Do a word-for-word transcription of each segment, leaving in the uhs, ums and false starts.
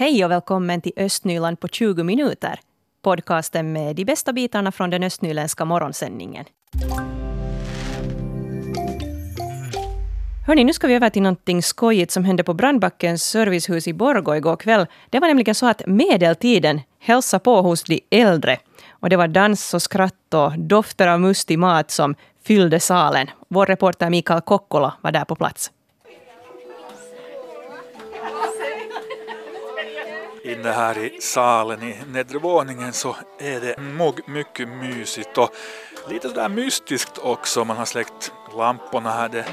Hej och välkommen till Östnyland på tjugo minuter. Podcasten med de bästa bitarna från den östnyländska morgonsändningen. Hörni, nu ska vi över till någonting skojigt som hände på Brännbackens servicehus i Borgå igår kväll. Det var nämligen så att medeltiden hälsa på hos de äldre. Och det var dans och skratt och dofter av mustig mat som fyllde salen. Vår reporter Mikael Kokkola var där på plats. Inne här i salen i nedervåningen så är det nog mycket mysigt och lite sådär mystiskt också. Man har släckt lamporna här. Det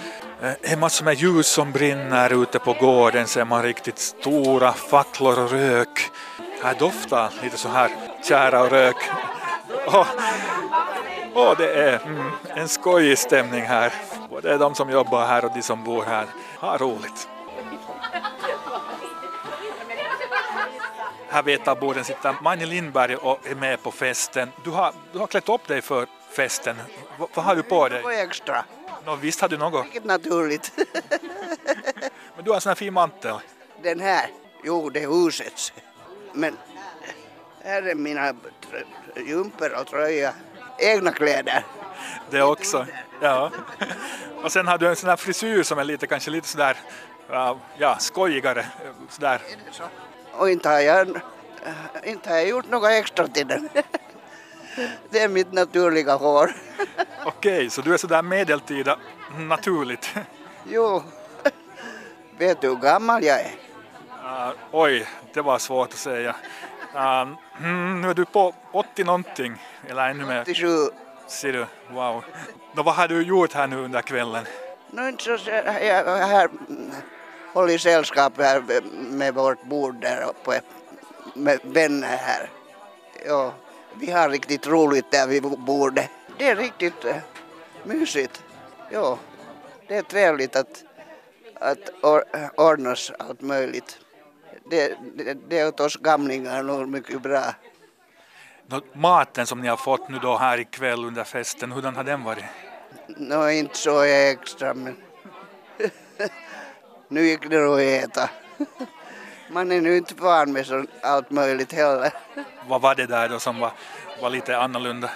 är massor med ljus som brinner ute på gården. Ser man riktigt stora facklor och rök. Här doftar lite så här kära och rök. Och, och det är mm, en skojig stämning här. Och det är de som jobbar här och de som bor här. Ha roligt. Här vid etaborden sitter Maini Lindberg och är med på festen. Du har, du har klätt upp dig för festen. V- vad har du på dig? Något extra. Nå, visst har du något? Vilket naturligt. Men du har en sån här fin mantel. Den här? Jo, det är husets. Men här är mina jumper och tröja. Egna kläder. Det också, ja. Och sen har du en sån här frisyr som är lite, kanske lite sådär, ja, skojigare. Sådär. Är det så? Och inte har, jag, inte har jag gjort något extra till den. Det är mitt naturliga hår. Okej, så du är sådär medeltida naturligt. Jo, vet du hur gammal jag är? Uh, oj, det var svårt att säga. Uh, nu är du på åttio någonting, eller ännu mer. åttiosju. Ser du, wow. Då, vad har du gjort här nu under kvällen? Nu inte så här... Håller sällskap här med vårt bord där uppe, med vänner här. Ja, vi har riktigt roligt där vi bor. Det är riktigt uh, mysigt. Ja, det är trevligt att, att or, ordnas allt möjligt. Det, det, det är åt oss gamlingar nog mycket bra. Nå, maten som ni har fått nu då här ikväll under festen, hurdan har den varit? Nå, inte så extra, men... Nu gick det att äta. Man är nu inte van med så allt möjligt heller. Vad var det där då som var, var lite annorlunda?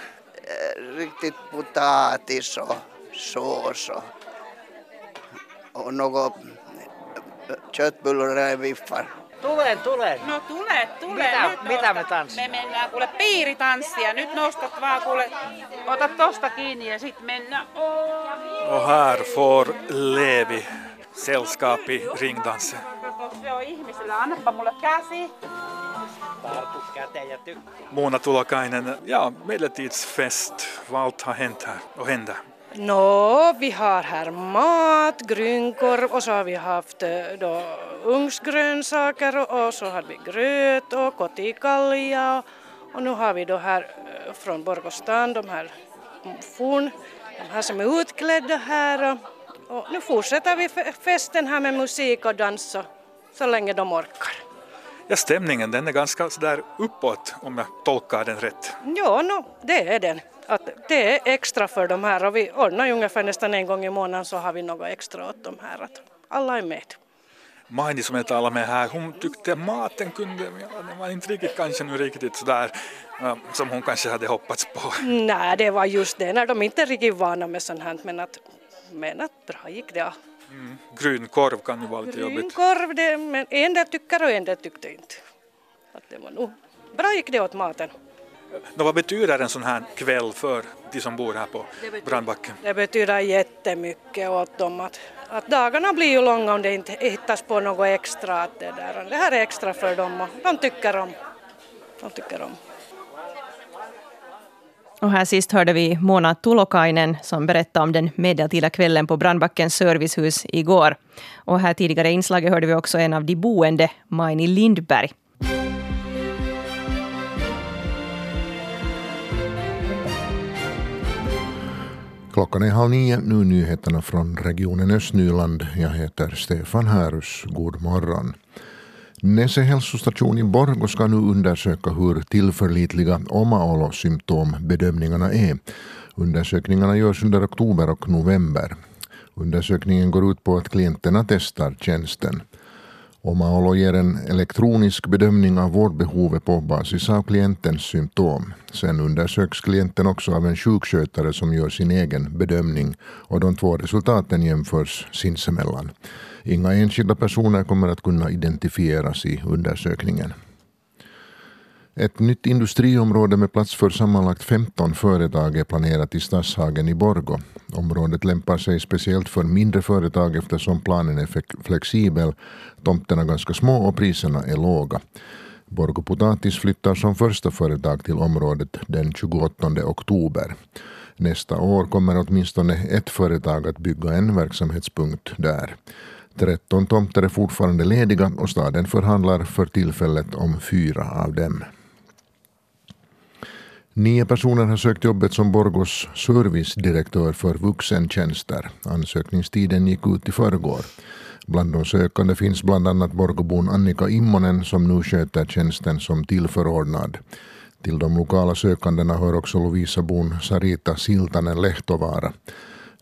Riktigt potatis och sås och, och något köttbullar eller viffar. Tulen, tulen. No tule, tule. Mitä, mitä me tanssimme? Me mennään kuule piiritanssia. Nyt nostat vaan kuule, ota tosta kiinni ja sit mennään. Oh. Och här får Levi sällskap i ringdansen. Se on ihmisillä. Annappa mulle käsi. Tartu käteen ja tykkää. Mona Tulokainen, ja, medeltidsfest. Vad allt har hänt här och händer? No, vi har här mat, grynkorv och så har vi haft då ungsgrönsaker och, och så har vi gröt och kotikalja. Och, och nu har vi då här från Borgå stan de här forn, de här som är utklädda här. Och nu fortsätter vi festen här med musik och dans och så länge de orkar. Ja, stämningen den är ganska sådär uppåt om jag tolkar den rätt. Ja, no, det är den. Att det är extra för de här och vi ordnar ju ungefär nästan en gång i månaden så har vi något extra åt de här. Att alla är med. Maini som jag talade med här, hon tyckte maten kunde, den var inte riktigt kanske nu riktigt sådär som hon kanske hade hoppats på. Nej, det var just det när de inte är riktigt vana med sånt här men att Men att bra gick det. Mm. Grynkorv kan ju vara lite jobbigt. Grynkorv, det, men en där tycker och en där tyckte inte. Att det var nog. Bra gick det åt maten. Nå, vad betyder en sån här kväll för de som bor här på Brännbacken? Det betyder jättemycket åt dem. Att, att dagarna blir ju långa om det inte hittas på något extra. Att det, där. Det här är extra för dem och de tycker om. De tycker om. Och här sist hörde vi Mona Tulokainen som berättade om den medeltida kvällen på Brännbackens servicehus igår. Och här tidigare i inslaget hörde vi också en av de boende, Maini Lindberg. Klockan är halv nio, nu nyheterna från regionen Östnyland. Jag heter Stefan Härus, god morgon. Nässehälsostation i Borgå ska nu undersöka hur tillförlitliga Omaolo-symptombedömningarna är. Undersökningarna görs under oktober och november. Undersökningen går ut på att klienterna testar tjänsten. Omaolo ger en elektronisk bedömning av vårdbehovet på basis av klientens symptom. Sen undersöks klienten också av en sjukskötare som gör sin egen bedömning och de två resultaten jämförs sinsemellan. Inga enskilda personer kommer att kunna identifieras i undersökningen. Ett nytt industriområde med plats för sammanlagt femton företag är planerat i Stadshagen i Borgå. Området lämpar sig speciellt för mindre företag eftersom planen är flexibel, tomterna ganska små och priserna är låga. Borgå Potatis flyttar som första företag till området den tjugoåttonde oktober. Nästa år kommer åtminstone ett företag att bygga en verksamhetspunkt där. tretton tomter är fortfarande lediga och staden förhandlar för tillfället om fyra av dem. Nio personer har sökt jobbet som Borgås servicedirektör för vuxentjänster. Ansökningstiden gick ut i förrgår. Bland de sökande finns bland annat Borgåbon Annika Immonen som nu sköter tjänsten som tillförordnad. Till de lokala sökandena hör också Lovisabon Sarita Siltanen-Lehtovaara.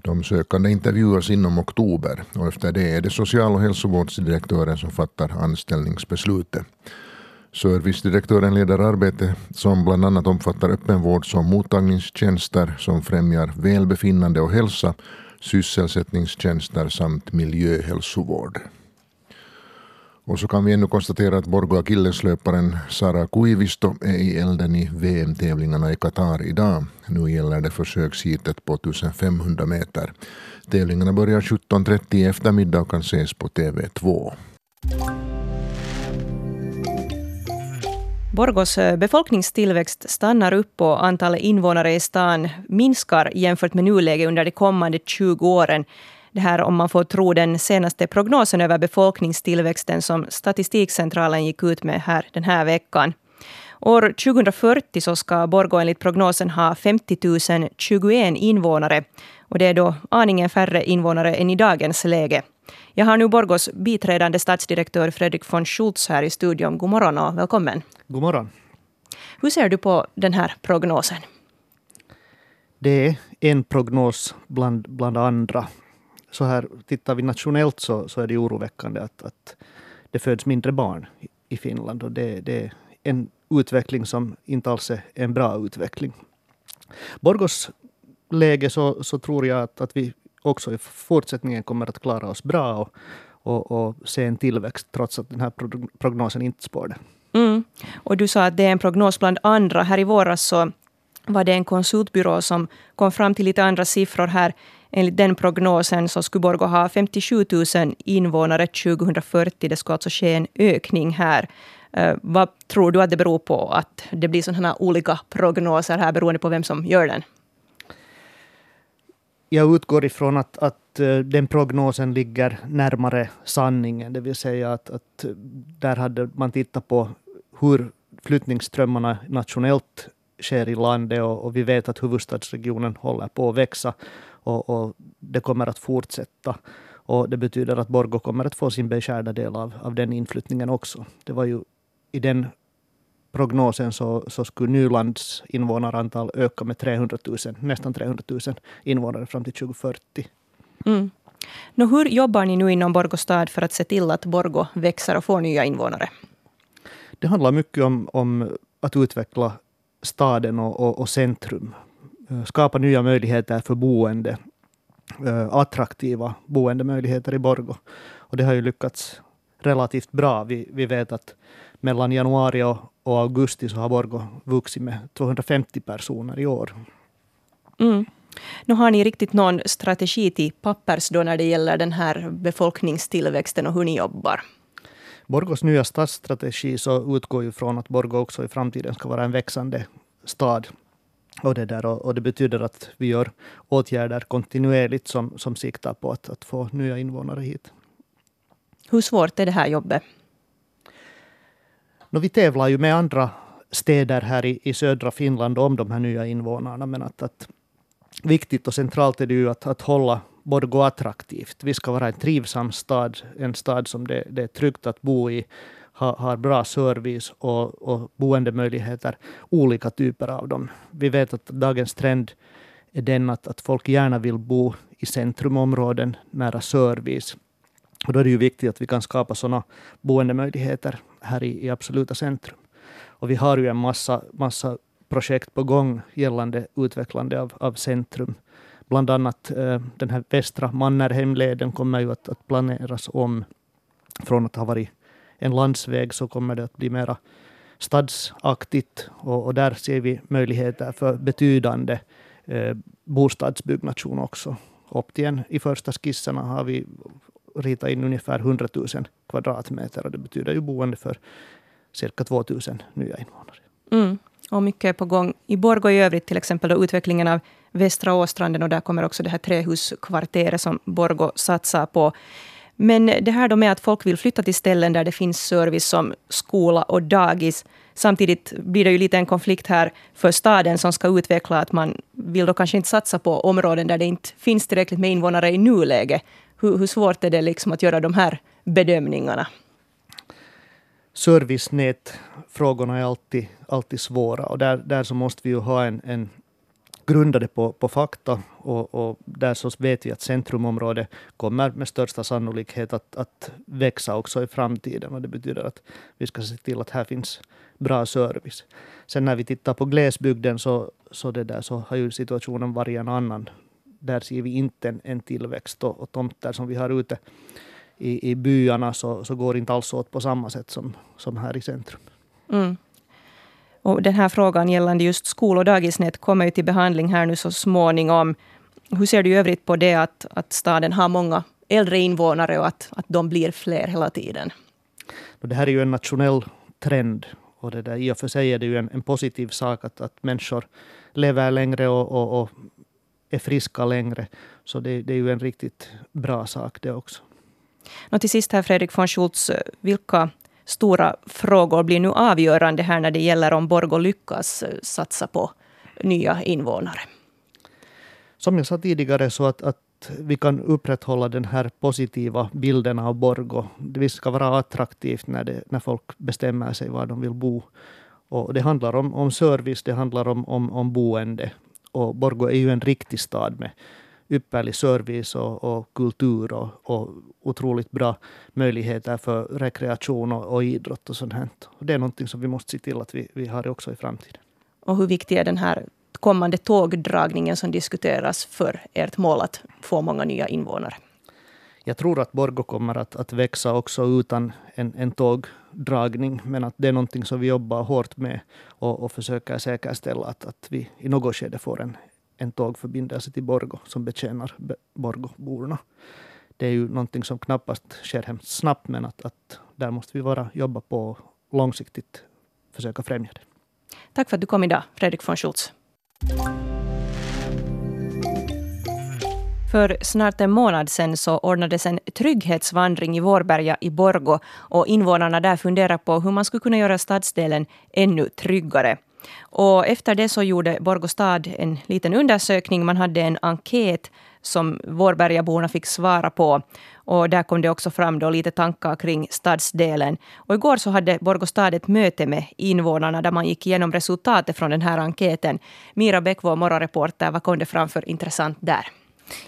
De sökande intervjuas inom oktober och efter det är det social- och hälsovårdsdirektören som fattar anställningsbeslutet. Servicedirektören leder arbete som bland annat omfattar öppenvård som mottagningstjänster som främjar välbefinnande och hälsa, sysselsättningstjänster samt miljöhälsovård. Och så kan vi ännu konstatera att Borgå-akilleslöparen Sara Kuivisto är i elden i V M-tävlingarna i Katar idag. Nu gäller det försökshitet på femtonhundra meter. Tävlingarna börjar sjutton trettio i eftermiddag och kan ses på T V två. Borgås befolkningstillväxt stannar upp och antalet invånare i stan minskar jämfört med nuläget under de kommande tjugo åren. Det här om man får tro den senaste prognosen över befolkningstillväxten som Statistikcentralen gick ut med här den här veckan. År tjugohundrafyrtio så ska Borgå enligt prognosen ha femtio tusen tjugoen invånare. Och det är då aningen färre invånare än i dagens läge. Jag har nu Borgås biträdande stadsdirektör Fredrik von Schoultz här i studion. God morgon och välkommen. God morgon. Hur ser du på den här prognosen? Det är en prognos bland, bland andra. Så här tittar vi nationellt så, så är det oroväckande att, att det föds mindre barn i Finland. Och det, det är en utveckling som inte alls är en bra utveckling. Borgås läge så, så tror jag att, att vi också i fortsättningen kommer att klara oss bra och, och, och se en tillväxt trots att den här prognosen inte spår det. Mm. Och du sa att det är en prognos bland andra. Här i våras så var det en konsultbyrå som kom fram till lite andra siffror här. Enligt den prognosen så skulle Borgå ha femtiosjutusen invånare tjugohundrafyrtio. Det ska alltså ske en ökning här. Eh, vad tror du att det beror på att det blir sådana olika prognoser här beroende på vem som gör den? Jag utgår ifrån att, att den prognosen ligger närmare sanningen. Det vill säga att, att där hade man tittat på hur flyttningsströmmarna nationellt sker i landet och, och vi vet att huvudstadsregionen håller på att växa och, och det kommer att fortsätta. Och det betyder att Borgå kommer att få sin beskärda del av, av den inflyttningen också. Det var ju i den prognosen så, så skulle Nylands invånarantal öka med trehundratusen, nästan trehundratusen invånare fram till tjugohundrafyrtio. Mm. Nå, hur jobbar ni nu inom Borgå stad för att se till att Borgå växer och får nya invånare? Det handlar mycket om, om att utveckla staden och, och, och centrum. Skapa nya möjligheter för boende. Attraktiva boendemöjligheter i Borgå. Och det har ju lyckats relativt bra. Vi, vi vet att mellan januari och, och augusti så har Borgå vuxit med tvåhundrafemtio personer i år. Mm. Nu har ni riktigt någon strategi till pappers då när det gäller den här befolkningstillväxten och hur ni jobbar? Borgås nya stadsstrategi så utgår ju från att Borgå också i framtiden ska vara en växande stad. Och det, där, och det betyder att vi gör åtgärder kontinuerligt som, som siktar på att, att få nya invånare hit. Hur svårt är det här jobbet? No, vi tävlar ju med andra städer här i, i södra Finland om de här nya invånarna. Men att, att viktigt och centralt är det ju att, att hålla Borgå attraktivt. Vi ska vara en trivsam stad, en stad som det, det är tryggt att bo i, ha, har bra service och, och boendemöjligheter, olika typer av dem. Vi vet att dagens trend är den att, att folk gärna vill bo i centrumområden, nära service, Och då är det ju viktigt att vi kan skapa sådana boendemöjligheter här i, i absoluta centrum. Och vi har ju en massa, massa projekt på gång gällande utvecklande av, av centrum. Bland annat eh, den här Västra Mannerheimleden kommer ju att, att planeras om. Från att ha varit en landsväg så kommer det att bli mera stadsaktigt. Och, och där ser vi möjligheter för betydande eh, bostadsbyggnation också. Upp till en, i första skisserna har vi ritat in ungefär hundratusen kvadratmeter. Och det betyder ju boende för cirka tvåtusen nya invånare. Mm. Och mycket är på gång i Borgå i övrigt, till exempel då utvecklingen av Västra Åstranden, och där kommer också det här trähuskvarteret som Borgå satsar på. Men det här då med att folk vill flytta till ställen där det finns service som skola och dagis. Samtidigt blir det ju lite en konflikt här för staden som ska utveckla, att man vill då kanske inte satsa på områden där det inte finns tillräckligt med invånare i nuläget. Hur, hur svårt är det liksom att göra de här bedömningarna? Servicenätfrågorna är alltid, alltid svåra, och där, där så måste vi ju ha en, en grundade på, på fakta, och, och där så vet vi att centrumområdet kommer med största sannolikhet att, att växa också i framtiden, och det betyder att vi ska se till att här finns bra service. Sen när vi tittar på glesbygden så, så, det där, så har ju situationen varit en annan. Där ser vi inte en, en tillväxt, och, och tomter som vi har ute I, i byarna så, så går det inte alls åt på samma sätt som, som här i centrum. Mm. Och den här frågan gällande just skol- och dagisnät kommer ju till behandling här nu så småningom. Hur ser du i övrigt på det att, att staden har många äldre invånare och att, att de blir fler hela tiden? Det här är ju en nationell trend, och det där, i och för sig är det ju en, en positiv sak att, att människor lever längre och, och, och är friska längre. Så det, det är ju en riktigt bra sak det också. Och till sist här, Fredrik von Schoultz, vilka stora frågor blir nu avgörande här när det gäller om Borgå lyckas satsa på nya invånare? Som jag sa tidigare, så att, att vi kan upprätthålla den här positiva bilden av Borgå. Det ska vara attraktivt när, det, när folk bestämmer sig var de vill bo. Och det handlar om, om service, det handlar om, om, om boende. Och Borgå är ju en riktig stad med ypperlig service och, och kultur och, och otroligt bra möjligheter för rekreation och, och idrott och sånt här. Och det är någonting som vi måste se till att vi, vi har det också i framtiden. Och hur viktig är den här kommande tågdragningen som diskuteras för ert mål att få många nya invånare? Jag tror att Borgå kommer att, att växa också utan en, en tågdragning, men att det är någonting som vi jobbar hårt med och, och försöker säkerställa att, att vi i något skede får en en tågförbindelse till Borgå som betjänar Borgåborna. Det är ju någonting som knappast sker hemskt snabbt, men att, att där måste vi vara, jobba på långsiktigt försöka främja det. Tack för att du kom idag, Fredrik von Schoultz. För snart en månad sedan så ordnades en trygghetsvandring i Vårberga i Borgå, och invånarna där funderar på hur man skulle kunna göra stadsdelen ännu tryggare. Och efter det så gjorde Borgå stad en liten undersökning. Man hade en enkät som Vårbergaborna fick svara på. Och där kom det också fram då lite tankar kring stadsdelen. Och igår så hade Borgå stad ett möte med invånarna där man gick igenom resultatet från den här enkäten. Mira Bäckvård, morgonreporter, vad kom det fram för intressant där?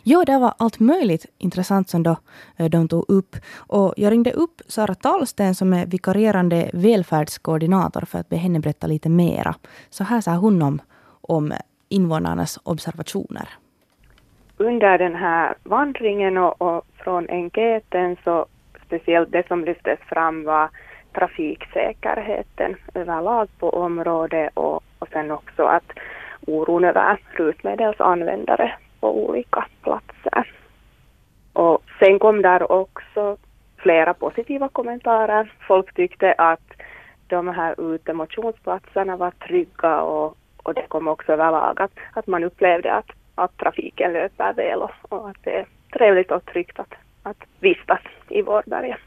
Ja, det var allt möjligt intressant som då de tog upp. Och jag ringde upp Sara Tallsten som är vikarierande välfärdskoordinator för att be henne berätta lite mera. Så här sa hon om, om invånarnas observationer. Under den här vandringen och, och från enkäten så speciellt det som lyftes fram var trafiksäkerheten överlag på området, och, och sen också att oron över rutmedelsanvändare på olika platser. Och sen kom där också flera positiva kommentarer. Folk tyckte att de här utemotionsplatserna var trygga, och, och det kom också överlag att, att man upplevde att, att trafiken löper väl, och, och att det är trevligt och tryggt att, att vistas i Vårberga.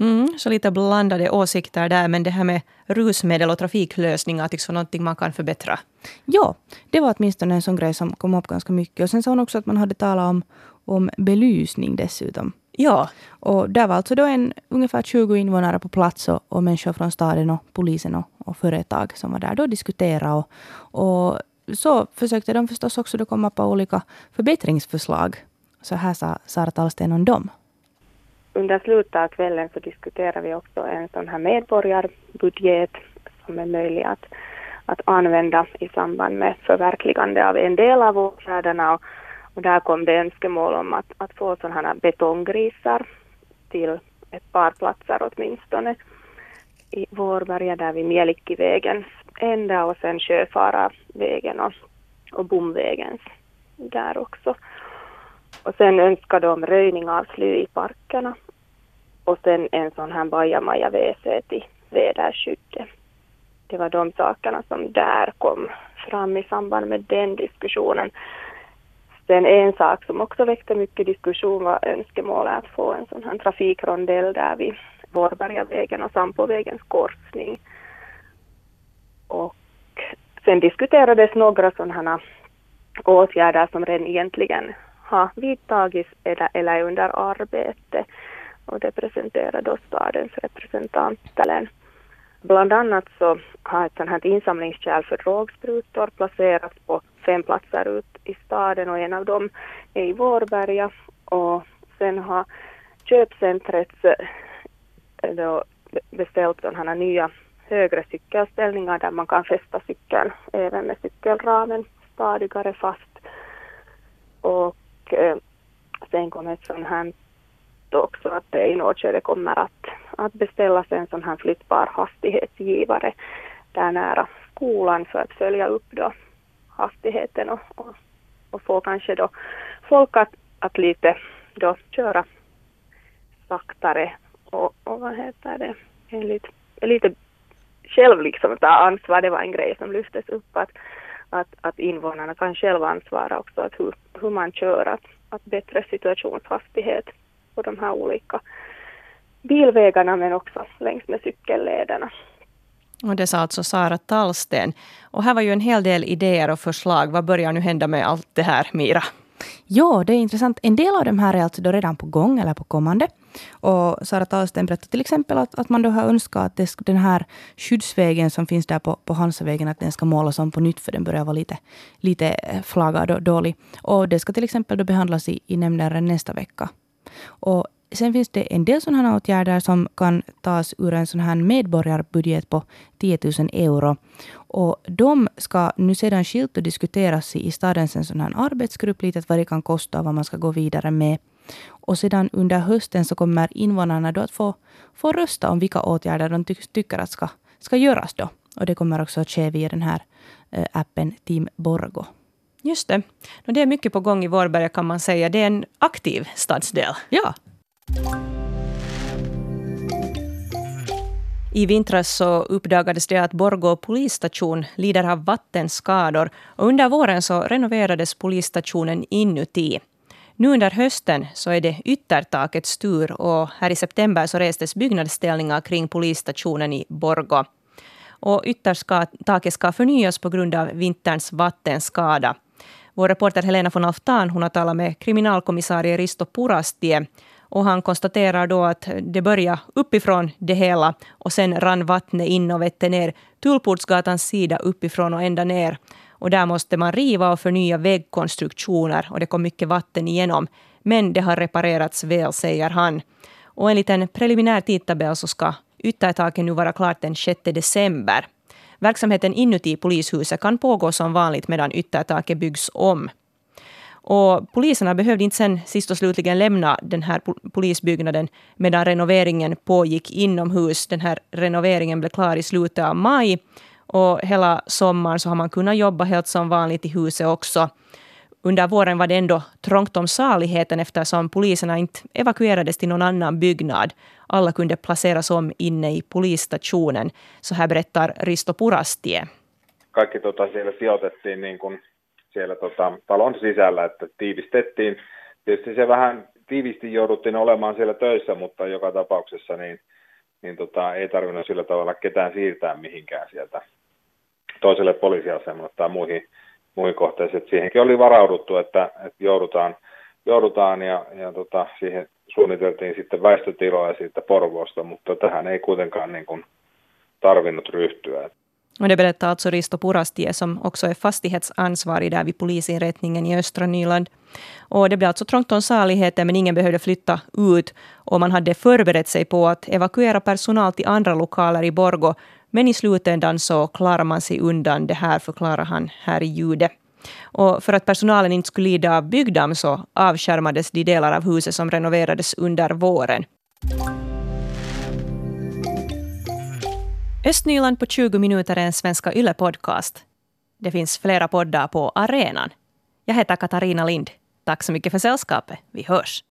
Mm, så lite blandade åsikter där, men det här med rusmedel och trafiklösningar tycks vara någonting man kan förbättra. Ja, det var åtminstone en sån grej som kom upp ganska mycket. Och sen sa hon också att man hade talat om, om belysning dessutom. Ja. Och där var alltså då en, ungefär tjugo invånare på plats, och, och människor från staden och polisen och, och företag som var där då diskutera. Och, och så försökte de förstås också då komma på olika förbättringsförslag. Så här sa Sara Tallsten om dem. under slutet av kvällen så diskuterar vi också en sån här medborgarbudget som är möjlig att, att använda i samband med förverkligande av en del av åtgärderna. Och, och där kom det önskemål om att, att få sådana här betonggrisar till ett par platser åtminstone i Vårberga, där vid Mielikkivägens ända och sen Sjöfaravägen och, och Bomvägens där också. Och sen önskade de röjning av sly i parkerna och sen en sån här bajamaja-wc till Vederskydde. Det var de sakerna som där kom fram i samband med den diskussionen. Sen en sak som också väckte mycket diskussion var önskemålet att få en sån här trafikrondell där vid Vårbergavägen och Sampovägens korsning. Och sen diskuterades några sådana åtgärder som redan egentligen har vidtagits eller är under arbete, och det presenterade då stadens representanter. Bland annat så har ett sådant här insamlingskärl för drogsprutor placerats på fem platser ut i staden, och en av dem är i Vårberga. Och sen har köpcentret då beställt sådana nya högre cykelställningar där man kan fästa cykeln även med cykelramen stadigare fast. Och sen kommer ett sån här också att det i Norrköping kommer att, att beställas en sån här flyttbar hastighetsgivare där nära skolan för att följa upp då hastigheten och, och, och få kanske då folk att, att lite då köra saktare och, och vad heter det, enligt, lite själv liksom ta ansvar. Det var en grej som lyftes upp att Att, att invånarna kan själva ansvara också att hur, hur man kör, att, att bättre situationshastighet på de här olika bilvägarna men också längs med cykellederna. Och det sa alltså Sara Tallsten. Och här var ju en hel del idéer och förslag. Vad börjar nu hända med allt det här, Mira? Ja, det är intressant. En del av de här är alltså då redan på gång eller på kommande. Och Sara Tallsten berättade till exempel att, att man då har önskat att det, den här skyddsvägen som finns där på, på Hansavägen, att den ska målas om på nytt, för den börjar vara lite, lite flaggad och dålig. Och det ska till exempel då behandlas i, i nämnden nästa vecka. Och sen finns det en del sådana här åtgärder som kan tas ur en sån här medborgarbudget på tio tusen euro. Och de ska nu sedan skilt och diskuteras i stadens en sån här arbetsgrupp lite, vad det kan kosta och vad man ska gå vidare med. Och sedan under hösten så kommer invånarna då att få, få rösta om vilka åtgärder de ty- tycker att ska, ska göras då. Och det kommer också att ske via den här eh, appen Team Borgå. Just det. Och det är mycket på gång i Vårberga, kan man säga. Det är en aktiv stadsdel. Ja. I vintras så uppdagades det att Borgå polisstation lider av vattenskador, och under våren så renoverades polisstationen inuti. Nu under hösten så är det yttertakets tur, och här i september så restes byggnadsställningar kring polisstationen i Borgå. Och yttertaket ska förnyas på grund av vinterns vattenskada. Vår reporter Helena von Alfthan, hon har talat med kriminalkommissarie Risto Purastie. Och han konstaterar då att det börjar uppifrån det hela och sen rann vattnet in och vette ner Tullportsgatans sida uppifrån och ända ner. Och där måste man riva och förnya vägkonstruktioner, och det kom mycket vatten igenom. Men det har reparerats väl, säger han. Och enligt en preliminär tidtabell så ska yttertaket nu vara klart den sjätte december. Verksamheten inuti polishuset kan pågå som vanligt medan yttertaket byggs om. Och poliserna behövde inte sen sist och slutligen lämna den här polisbyggnaden medan renoveringen pågick inomhus. Den här renoveringen blev klar i slutet av maj, och hela sommaren så har man kunnat jobba helt som vanligt i huset också. Under våren var det ändå trångt om saligheten eftersom poliserna inte evakuerades till någon annan byggnad. Alla kunde placeras om inne i polisstationen. Så här berättar Risto Purastie. Kaikki tota siellä sijoitettiin niin kuin siellä tota, talon sisällä, että tiivistettiin. Tietysti se vähän tiivisti jouduttiin olemaan siellä töissä, mutta joka tapauksessa niin, niin tota, ei tarvinnut sillä tavalla ketään siirtää mihinkään sieltä toiselle poliisiasemalle tai muihin, muihin kohteisiin. Siihenkin oli varauduttu, että, että joudutaan, joudutaan ja, ja tota, siihen suunniteltiin sitten väestötiloja siitä Porvoosta, mutta tähän ei kuitenkaan niin kuin tarvinnut ryhtyä. Och det berättar alltså Risto Purastie som också är fastighetsansvarig där vid polisinrättningen i Östra Nyland. Och det blev alltså trångt om saligheter, men ingen behövde flytta ut. Och man hade förberett sig på att evakuera personal till andra lokaler i Borgå. Men i slutändan så klarar man sig undan det här, förklarar han här i ljudet. Och för att personalen inte skulle lida av byggdamm så avskärmades de delar av huset som renoverades under våren. Östnyland på tjugo minuter är en svenska Yle-podcast. Det finns flera poddar på arenan. Jag heter Katarina Lind. Tack så mycket för sällskapet. Vi hörs.